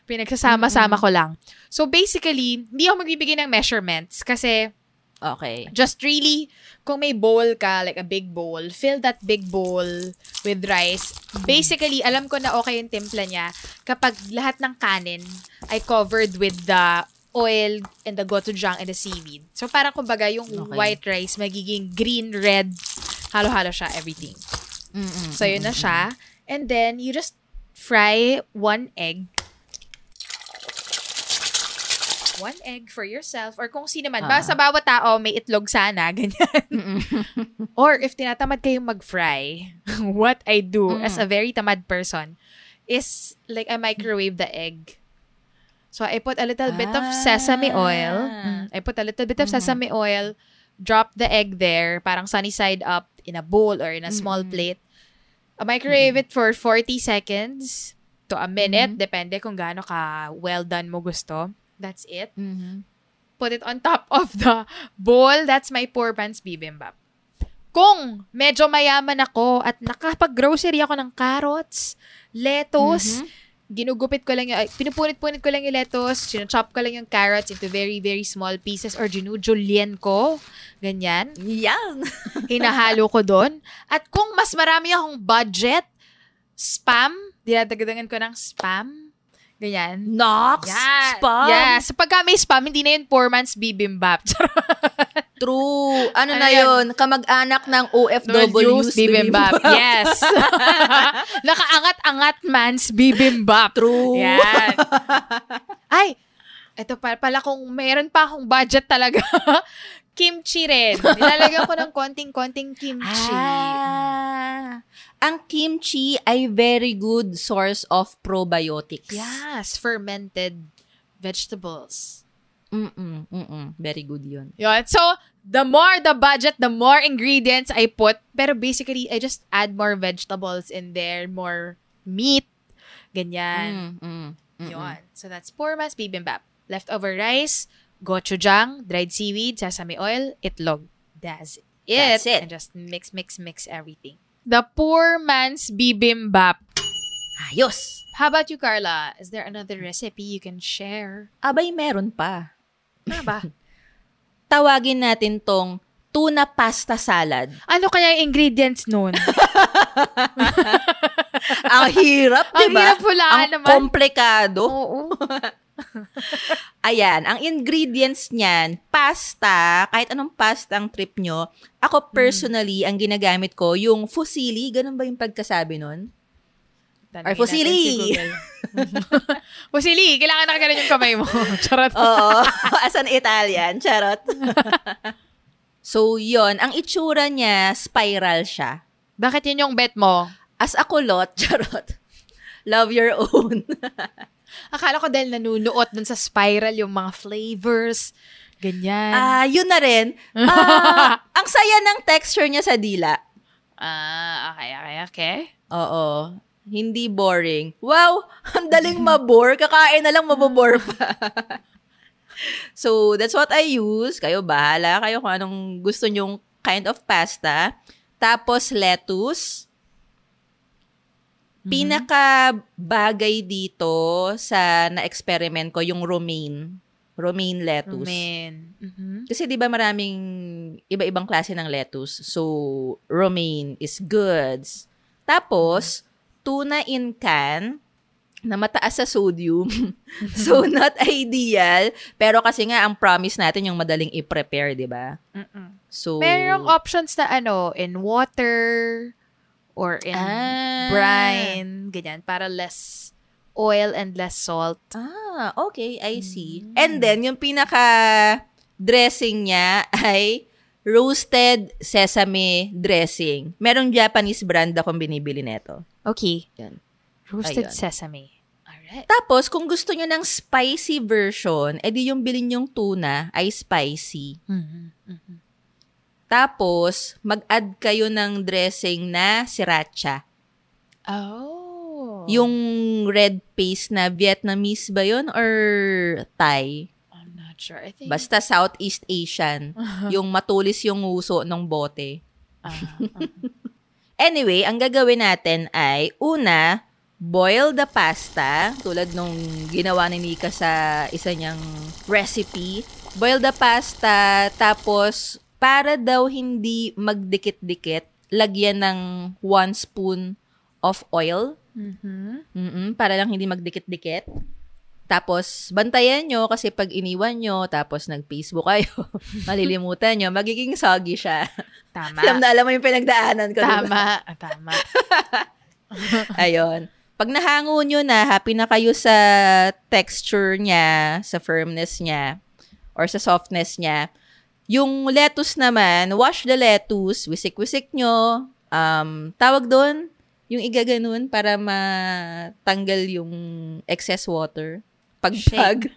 pinagsasama-sama ko lang. So, basically, hindi ako magbibigay ng measurements kasi just really, kung may bowl ka, like a big bowl, fill that big bowl with rice. Basically, alam ko na okay yung timpla niya kapag lahat ng kanin ay covered with the oil and the gochujang and the seaweed. So, parang kumbaga yung white rice magiging green, red, halo-halo siya, everything. So, yun na siya. And then, you just fry 1 egg. 1 egg for yourself or kung sino man. Basta bawat tao, may itlog sana, ganyan. Or if tinatamad kayong mag-fry, what I do as a very tamad person is like I microwave the egg. So, I put a little bit of sesame oil. I put a little bit of sesame oil. Drop the egg there. Parang sunny side up in a bowl or in a small plate. Microwave it for 40 seconds to a minute. Depende kung gaano ka well done mo gusto. That's it. Put it on top of the bowl. That's my poor man's bibimbap. Kung medyo mayaman ako at nakapag-grocery ako ng carrots, lettuce, ginugupit ko lang yung, pinupunit-punit ko lang yung lettuce, chop ko lang yung carrots into very, very small pieces or ginujulien ko. Ganyan. Yan. Hinahalo ko doon. At kung mas marami akong budget, spam, dinadagdagan ko ng spam. Ganyan. Nox? Yeah. Spam? Yeah. So pagka may spam, hindi na yun poor man's bibimbap. True. Ano na yun? Kamag-anak ng OFW's bibimbap. Yes. Nakaangat-angat man's bibimbap. True. Yan. Ay, eto pala kung meron pa akong budget talaga. Kimchi rin. Nilalagyan ko ng konting-konting kimchi. Ah. Ang kimchi ay very good source of probiotics. Yes. Fermented vegetables. Very good yun. Yeah, so, the more the budget, the more ingredients I put. Pero basically, I just add more vegetables in there, more meat, ganyan. Yun. So, that's poor man's bibimbap. Leftover rice, gochujang, dried seaweed, sesame oil, itlog. That's it. And just mix everything. The poor man's bibimbap. Ayos! How about you, Carla? Is there another recipe you can share? Abay, meron pa. Ano ba? Tawagin natin tong tuna pasta salad. Ano kaya yung ingredients nun? Ang hirap, diba? Ang hirap pula naman. Ang komplikado. Oo. Ayan, ang ingredients niyan, pasta, kahit anong pasta ang trip nyo. Ako personally, ang ginagamit ko, yung fusilli, ganun ba yung pagkasabi nun? Or fusilli! Fusilli, kailangan nakagalan yung kamay mo. Charot. Oo, as an Italian, charot. So, yon ang itsura niya, spiral siya. Bakit yun yung bet mo? As a kulot, charot. Love your own. Akala ko dahil nanunuot dun sa spiral yung mga flavors, ganyan. Yun na rin. Ang saya ng texture niya sa dila. Okay. Oo. Hindi boring. Wow, ang daling mabore. Kakain na lang mabobore pa. So, that's what I use. Kayo, bahala kayo kung anong gusto nyong kind of pasta. Tapos, lettuce. Pinaka-bagay dito sa na-experiment ko, yung romaine. Romaine lettuce. Romaine. Mm-hmm. Kasi di ba maraming iba-ibang klase ng lettuce. So, romaine is goods. Tapos, tuna in can na mataas sa sodium. So, not ideal. Pero kasi nga, ang promise natin yung madaling i-prepare, di ba? So, merong options na ano, in water, or in brine, ganyan, para less oil and less salt. Okay, I see. And then, yung pinaka-dressing niya ay roasted sesame dressing. Merong Japanese brand akong binibili neto. Okay. Yan. Roasted sesame. Alright. Tapos, kung gusto nyo ng spicy version, edi yung bilin yung tuna ay spicy. Tapos, mag-add kayo ng dressing na sriracha. Oh. Yung red paste na Vietnamese ba yun or Thai? I'm not sure. I think... Basta Southeast Asian. Yung matulis yung uso ng bote. Anyway, ang gagawin natin ay, una, boil the pasta. Tulad nung ginawa ni Nika sa isa niyang recipe. Boil the pasta, tapos... Para daw hindi magdikit-dikit, lagyan ng 1 spoon of oil. Para lang hindi magdikit-dikit. Tapos, bantayan nyo kasi pag iniwan nyo, tapos nag-Facebook kayo, malilimutan nyo, magiging soggy siya. Tama. Alam na alam mo yung pinagdaanan ko. Tama. Diba? Tama. Ayun. Pag nahango nyo na, happy na kayo sa texture niya, sa firmness niya, or sa softness niya. Yung lettuce naman, wash the lettuce, wisik-wisik nyo, tawag doon, yung igaganon para matanggal yung excess water. Pagpag.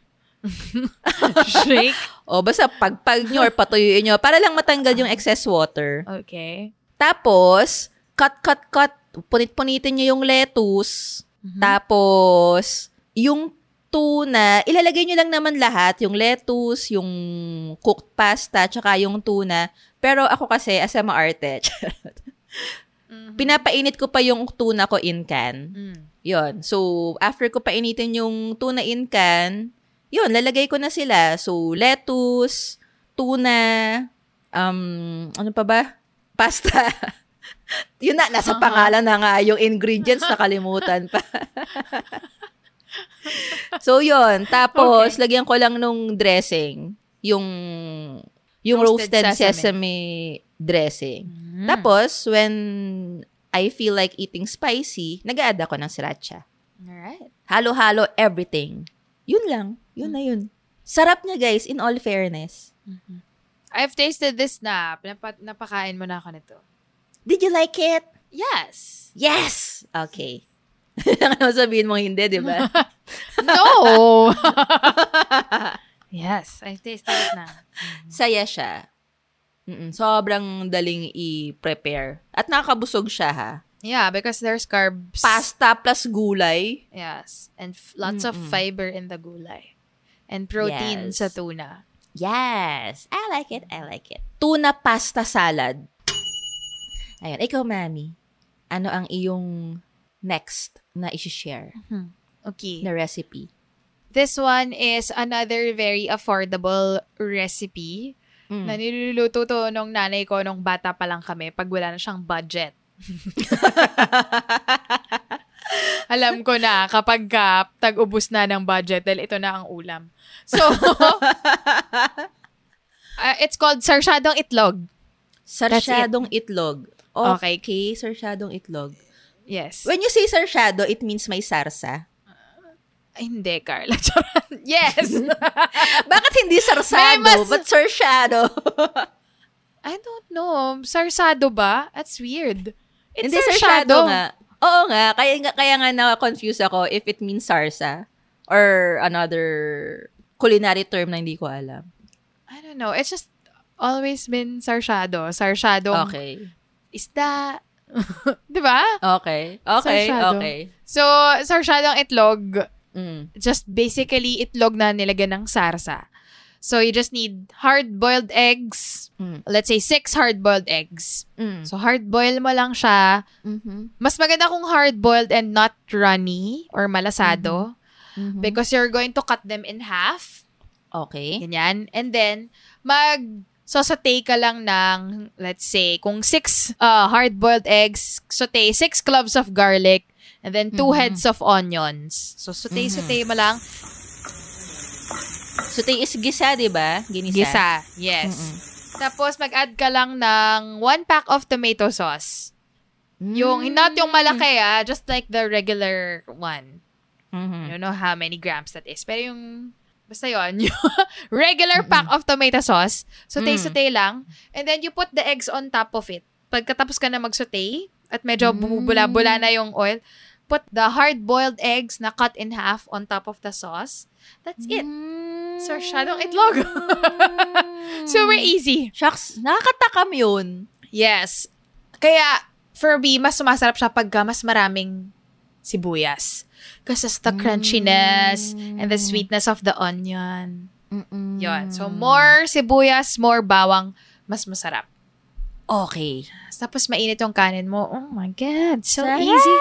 Shake? O, basta pagpag nyo or patuyuin nyo para lang matanggal yung excess water. Okay. Tapos, cut. Punit-punitin nyo yung lettuce. Tapos, yung tuna, ilalagay nyo lang naman lahat, yung lettuce, yung cooked pasta, tsaka yung tuna. Pero ako kasi, as a maarte, pinapainit ko pa yung tuna ko in can. Yun. So, after ko painitin yung tuna in can, yun, lalagay ko na sila. So, lettuce, tuna, ano pa ba? Pasta. Yun na, nasa pangalan na nga yung ingredients, nakalimutan pa. So, yon. Tapos, lagyan ko lang nung dressing. Yung roasted sesame dressing. Tapos, when I feel like eating spicy, nag-a-add ako ng sriracha. Alright. Halo-halo everything. Yun lang. Yun na yun. Sarap niya, guys, in all fairness. I've tasted this na. Napakain mo na ako nito. Did you like it? Yes. Yes! Okay. Ano sabihin mong hindi, di ba? No! Yes, I tasted it na. Saya siya. Sobrang daling i-prepare. At nakakabusog siya, ha? Yeah, because there's carbs. Pasta plus gulay. Yes, and lots of fiber in the gulay. And protein sa tuna. Yes, I like it. Tuna pasta salad. Ayun, ikaw, Mami. Ano ang iyong next na i-share. Mm-hmm. Okay. The recipe. This one is another very affordable recipe. Mm. Na niluluto to nung nanay ko nung bata pa lang kami pag wala na siyang budget. Alam ko na kapag tag-ubos na ng budget dahil ito na ang ulam. So, it's called sarsyadong itlog. Sarsyadong itlog. Okay. Okay, sarsyadong itlog. Yes. When you say sarsyado, it means may sarsa. Hindi, Carla. Yes! Bakit hindi sarsado, but sarsyado? I don't know. Sarsado ba? That's weird. It's hindi, sarsyado nga. Oo nga. Kaya nga na-confuse ako if it means sarsa or another culinary term na hindi ko alam. I don't know. It's just always been sarsyado. Sarsyadong okay. Isda. Diba? Okay. Okay. Sarsyado. Okay. So, sarsyadong itlog. Just basically itlog na nilagyan ng sarsa. So you just need hard-boiled eggs. Let's say 6 hard-boiled eggs. So hard-boil mo lang siya. Mm-hmm. Mas maganda kung hard-boiled and not runny or malasado. Mm-hmm. Because you're going to cut them in half. Okay. Ganyan. And then mag-saute ka lang ng, let's say, kung 6 hard-boiled eggs, saute 6 cloves of garlic. And then 2 heads of onions. So, saute-saute mo lang. Saute is gisa, diba? Ginisa. Gisa, yes. Mm-mm. Tapos, mag-add ka lang ng 1 pack of tomato sauce. Not yung malaki, just like the regular one. Mm-hmm. I don't know how many grams that is. Pero yung, basta yun, yung regular pack of tomato sauce. Saute-saute lang. And then, you put the eggs on top of it. Pagkatapos ka na mag-saute, at medyo bumubula-bula na yung oil, put the hard-boiled eggs na cut in half on top of the sauce. That's it. Sarsyadong itlog. Super easy. Shucks, nakakatakam yun. Yes. Kaya, for me, mas sumasarap siya pagka mas maraming sibuyas. Because it's the crunchiness and the sweetness of the onion. Yun. So, more sibuyas, more bawang, mas masarap. Okay. Tapos mainit yung kanin mo. Oh my God. So sarap! Easy.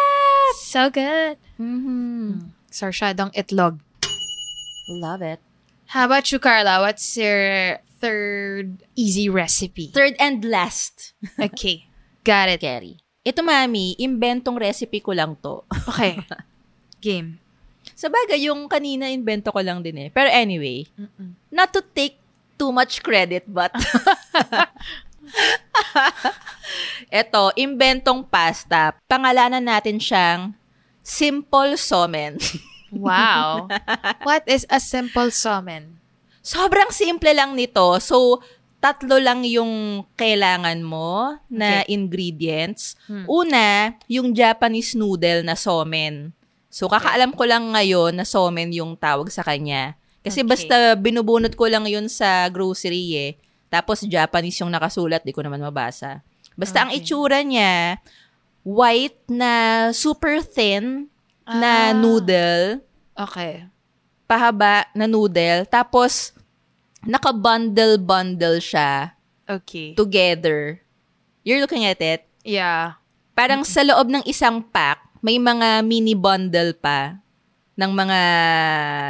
So good. Mm-hmm. Sarsyadong itlog. Love it. How about you, Carla? What's your third easy recipe? Third and last. Okay. Got it. Carrie. Ito, mami, inventong recipe ko lang to. Okay. Game. Sabagay, yung kanina invento ko lang din eh. Pero anyway, not to take too much credit, but... Eto, inventong pasta. Pangalanan natin siyang simple somen. Wow. What is a simple somen? Sobrang simple lang nito. So, 3 lang yung kailangan mo na ingredients. Una, yung Japanese noodle na somen. So, kakaalam ko lang ngayon na somen yung tawag sa kanya. Kasi basta binubunot ko lang yun sa grocery eh. Tapos, Japanese yung nakasulat. Di ko naman mabasa. Basta ang itsura niya, white na super thin na noodle. Okay. Pahaba na noodle. Tapos, naka-bundle siya. Okay. Together. You're looking at it? Yeah. Parang sa loob ng isang pack, may mga mini bundle pa ng mga,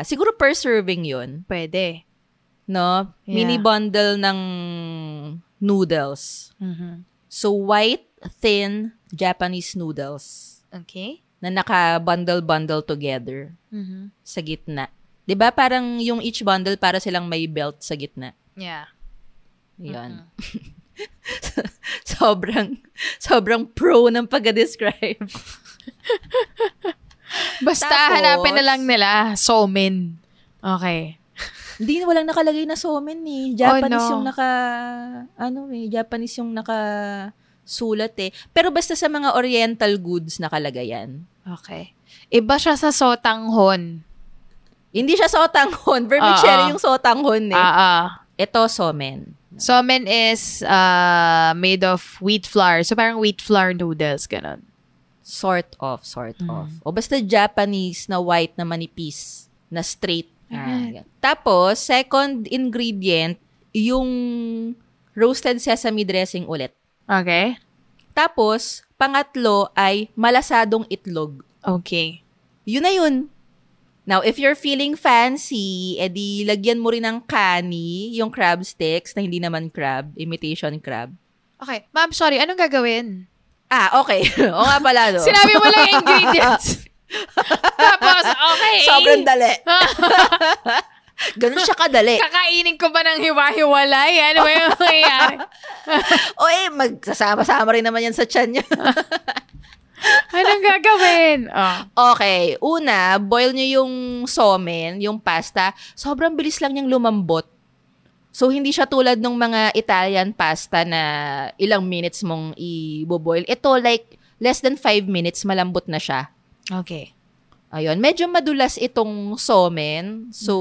siguro per serving yun. Pwede. No? Yeah. Mini bundle ng noodles. Mm-hmm. So, white, thin, Japanese noodles. Okay. Na naka-bundle-bundle together. Mm-hmm. Sa gitna. Diba parang yung each bundle para silang may belt sa gitna? Yeah. Yun. Mm-hmm. sobrang pro ng pag-describe. Basta tapos, hanapin na lang nila. Somen. Okay. Hindi, walang nakalagay na somen eh. Japanese yung naka... Ano eh, Japanese yung nakasulat eh. Pero basta sa mga oriental goods nakalagay yan. Okay. Iba siya sa sotanghon. Hindi siya sotanghon. Vermicelli yung sotanghon eh. Ito, somen. Somen is made of wheat flour. So parang wheat flour noodles, ganun. Sort of. O basta Japanese na white na manipis. Na straight. Tapos, second ingredient, yung roasted sesame dressing ulit. Okay. Tapos, pangatlo ay malasadong itlog. Okay. Yun na yun. Now, if you're feeling fancy, edi lagyan mo rin ng kani, yung crab sticks na hindi naman crab, imitation crab. Okay. Ma'am, sorry, anong gagawin? Ah, okay. O nga pala, no? Sinabi mo lang yung ingredients. Tapos, okay. Sobrang dali. Ganun siya kadali. Kakainin ko ba ng hiwa-hiwalay? Ano ba yung mangyayari? O eh, magsasama-sama rin naman yan sa tiyan niya. Anong gagawin? Oh. Okay. Una, boil niyo yung somen, yung pasta. Sobrang bilis lang niyang lumambot. So, hindi siya tulad ng mga Italian pasta na ilang minutes mong i-boil. Ito, like, less than 5 minutes, malambot na siya. Okay. Ayun. Medyo madulas itong somen. So,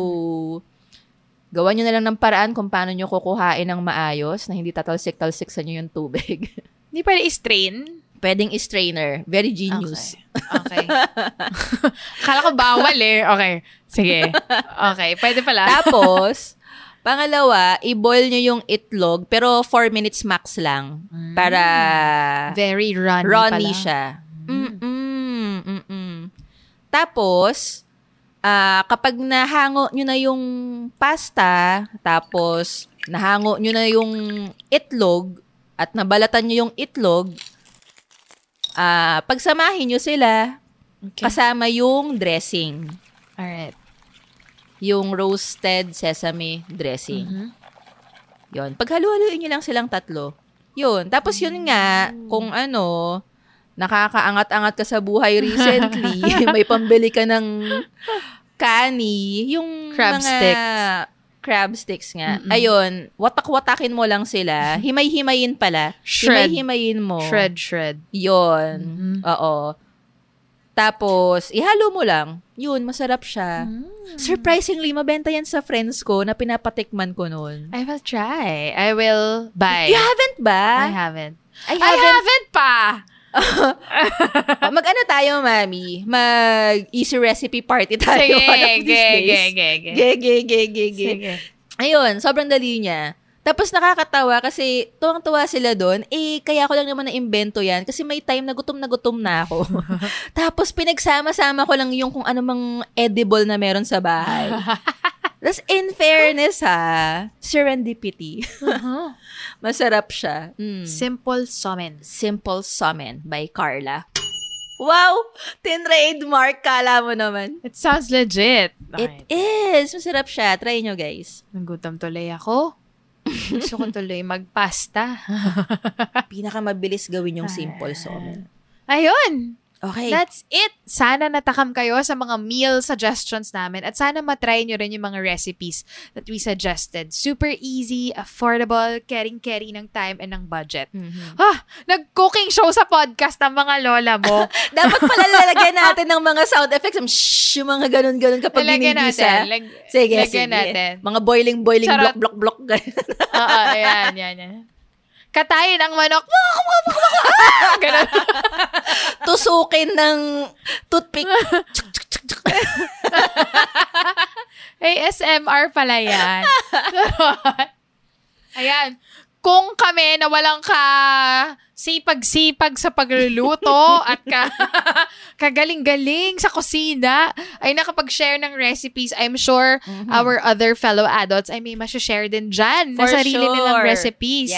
gawan nyo na lang ng paraan kung paano nyo kukuhain ng maayos na hindi tatalsik-talsik sa nyo yung tubig. Hindi pwede i-strain? Pwedeng strainer. Very genius. Okay. Akala ko bawal eh. Okay. Sige. Okay. Pwede pala. Tapos, pangalawa, i-boil nyo yung itlog pero 4 minutes max lang. Para very runny siya. Tapos, kapag nahango nyo na yung pasta, tapos nahango nyo na yung itlog at nabalatan nyo yung itlog, pagsamahin nyo sila, okay, kasama yung dressing. Alright. Yung roasted sesame dressing. Mm-hmm. Yun. Paghalu-haluin nyo lang silang tatlo. Yun. Tapos yun nga, kung ano, nakakaangat-angat ka sa buhay recently, may pambili ka ng kani, yung crab mga sticks. Crab sticks nga. Mm-hmm. Ayun. Watak-watakin mo lang sila. Himay-himayin pala. Shred. Himay-himayin mo. Shred. Yun. Mm-hmm. Oo. Tapos, ihalo mo lang. Yun, masarap siya. Mm. Surprisingly, mabenta yan sa friends ko na pinapatikman ko noon. I will try. I will buy. You haven't ba? I haven't pa! Mag-ano tayo, mami? Mag-easy recipe party tayo. Sige, Sige. Ayun, sobrang dali niya. Tapos nakakatawa kasi tuwang-tuwa sila doon. Eh, kaya ko lang naman na-invento yan kasi may time na gutom na ako. Tapos pinagsama-sama ko lang yung kung anumang edible na meron sa bahay. Tapos in fairness ha, serendipity. Uh-huh. Masarap siya. Mm. Simple Somen by Carla. Wow! Tin-trademark, kala mo naman. It sounds legit. It is. Masarap siya. Try nyo, guys. Nagutom tuloy ako. Gusto ko tuloy magpasta. Pinakamabilis gawin yung simple somen. Ayun! Okay. That's it! Sana natakam kayo sa mga meal suggestions namin at sana matry nyo rin yung mga recipes that we suggested. Super easy, affordable, caring-caring ng time and ng budget. Mm-hmm. Ah, nag-cooking show sa podcast ng mga lola mo. Dapat pala lalagyan natin ng mga sound effects. Shhh, yung mga ganun-ganun kapag binibisa. Sige. Mga boiling, block. Oo, ayan. Katayin ang manok. Ganun. Tusukin ng toothpick. ASMR pala yan. Ayan. Kung kami na walang sipag-sipag sa pagluluto at kagaling-galing sa kusina ay nakapag-share ng recipes, I'm sure our other fellow adults ay may masya-share din dyan na sarili nilang recipes.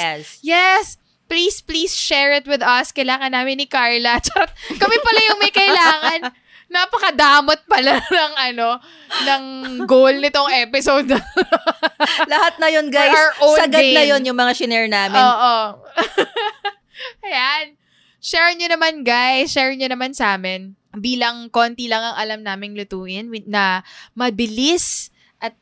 Yes! Please share it with us. Kailangan namin ni Carla. Charot, kami pala yung may kailangan. Napakadamot pala ng goal nitong episode. Lahat na yun, guys. Sagad na yun yung mga shinare namin. Oo. Ayan. Share nyo naman, guys. Share nyo naman sa amin. Bilang konti lang ang alam naming lutuin na mabilis at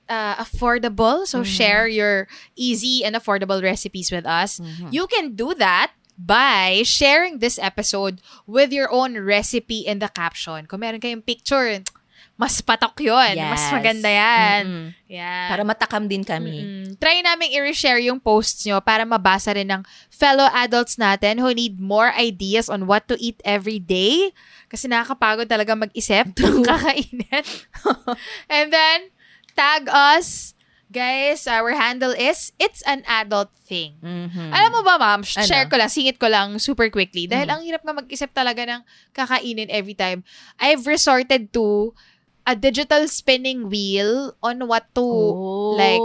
affordable. So, share your easy and affordable recipes with us. Mm-hmm. You can do that by sharing this episode with your own recipe in the caption. Kung meron kayong picture, mas patok yun. Yes. Mas maganda yan. Mm-hmm. Yeah. Para matakam din kami. Mm-hmm. Try namin i-reshare yung posts nyo para mabasa rin ng fellow adults natin who need more ideas on what to eat every day. Kasi nakakapagod talaga mag-isip ng kakainin. And then, tag us. Guys, our handle is It's an Adult Thing. Mm-hmm. Alam mo ba, ma'am, share ko lang, singit ko lang super quickly. Dahil ang hirap nga mag-isip talaga ng kakainin every time. I've resorted to a digital spinning wheel on what to like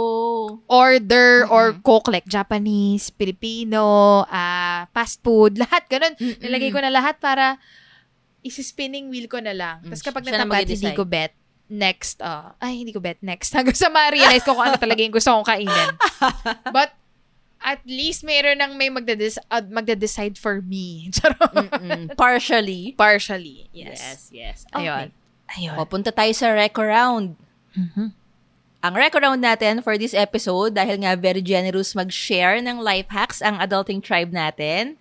order or cook, like Japanese, Filipino, fast food, lahat ganun. Nilagay ko na lahat para isi-spinning wheel ko na lang. Tapos kapag natapat, hindi ko bet next. Hanggang sa ma-realize ko kung ano talaga yung gusto kong kainin. But at least mayroon ng may magda-decide for me. Partially. Yes. Ayun. Okay. O, punta tayo sa record round. Mm-hmm. Ang record round natin for this episode, dahil nga very generous mag-share ng life hacks ang adulting tribe natin,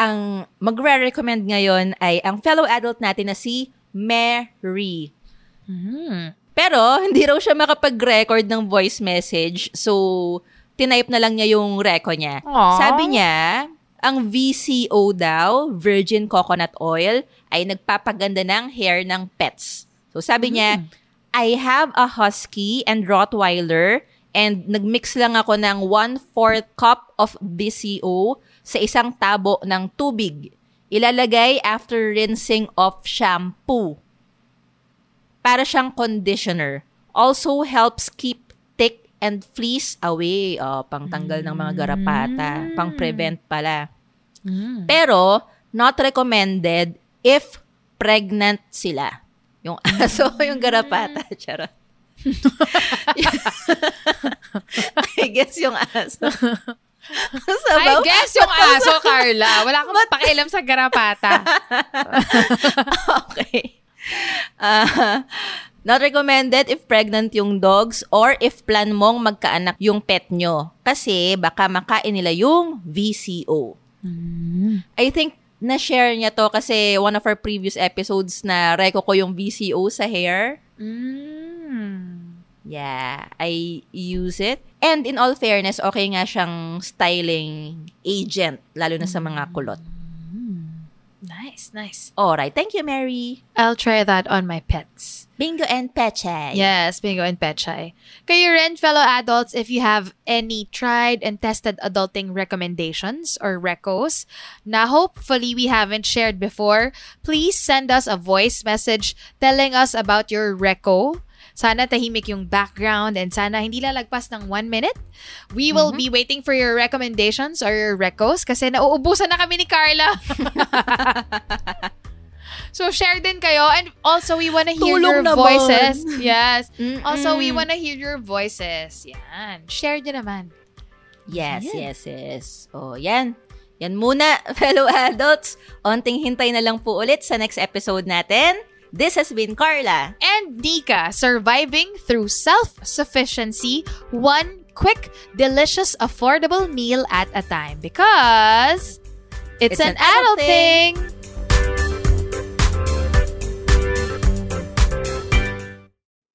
ang magre-recommend ngayon ay ang fellow adult natin na si Mary. Mm-hmm. Pero hindi raw siya makapag-record ng voice message, so tinype na lang niya yung reco niya. Aww. Sabi niya, ang VCO daw, virgin coconut oil, ay nagpapaganda ng hair ng pets. So sabi niya, I have a husky and Rottweiler and nagmix lang ako ng 1/4 cup of VCO sa isang tabo ng tubig. Ilalagay after rinsing of shampoo. Para siyang conditioner. Also helps keep and fleece away. O, pangtanggal ng mga garapata. Pang-prevent pala. Pero, not recommended if pregnant sila. Yung aso, yung garapata. Charot. I guess yung aso. Carla. Wala akong pakialam sa garapata. Okay. Not recommended if pregnant yung dogs or if plan mong magkaanak yung pet nyo. Kasi baka makain nila yung VCO. I think na-share niya to kasi one of our previous episodes na reko ko yung VCO sa hair. Yeah, I use it. And in all fairness, okay nga siyang styling agent, lalo na sa mga kulot. Nice. Alright, thank you, Mary. I'll try that on my pets. Bingo and Pechay. Yes, Bingo and Pechay. Kayo rin, fellow adults, if you have any tried and tested adulting recommendations or recos na hopefully we haven't shared before, please send us a voice message telling us about your reco. Sana tahimik yung background and sana hindi lalagpas ng 1 minute. We will be waiting for your recommendations or your recos kasi nauubusan na kami ni Carla. So, share din kayo. And also, we wanna hear your voices. Yes. Also, we wanna hear your voices. Yan. Share din naman. Yes. Oh, yan. Yan muna, fellow adults. Onting hintay na lang po ulit sa next episode natin. This has been Carla and Nika, surviving through self-sufficiency, one quick, delicious, affordable meal at a time. Because it's an adult thing.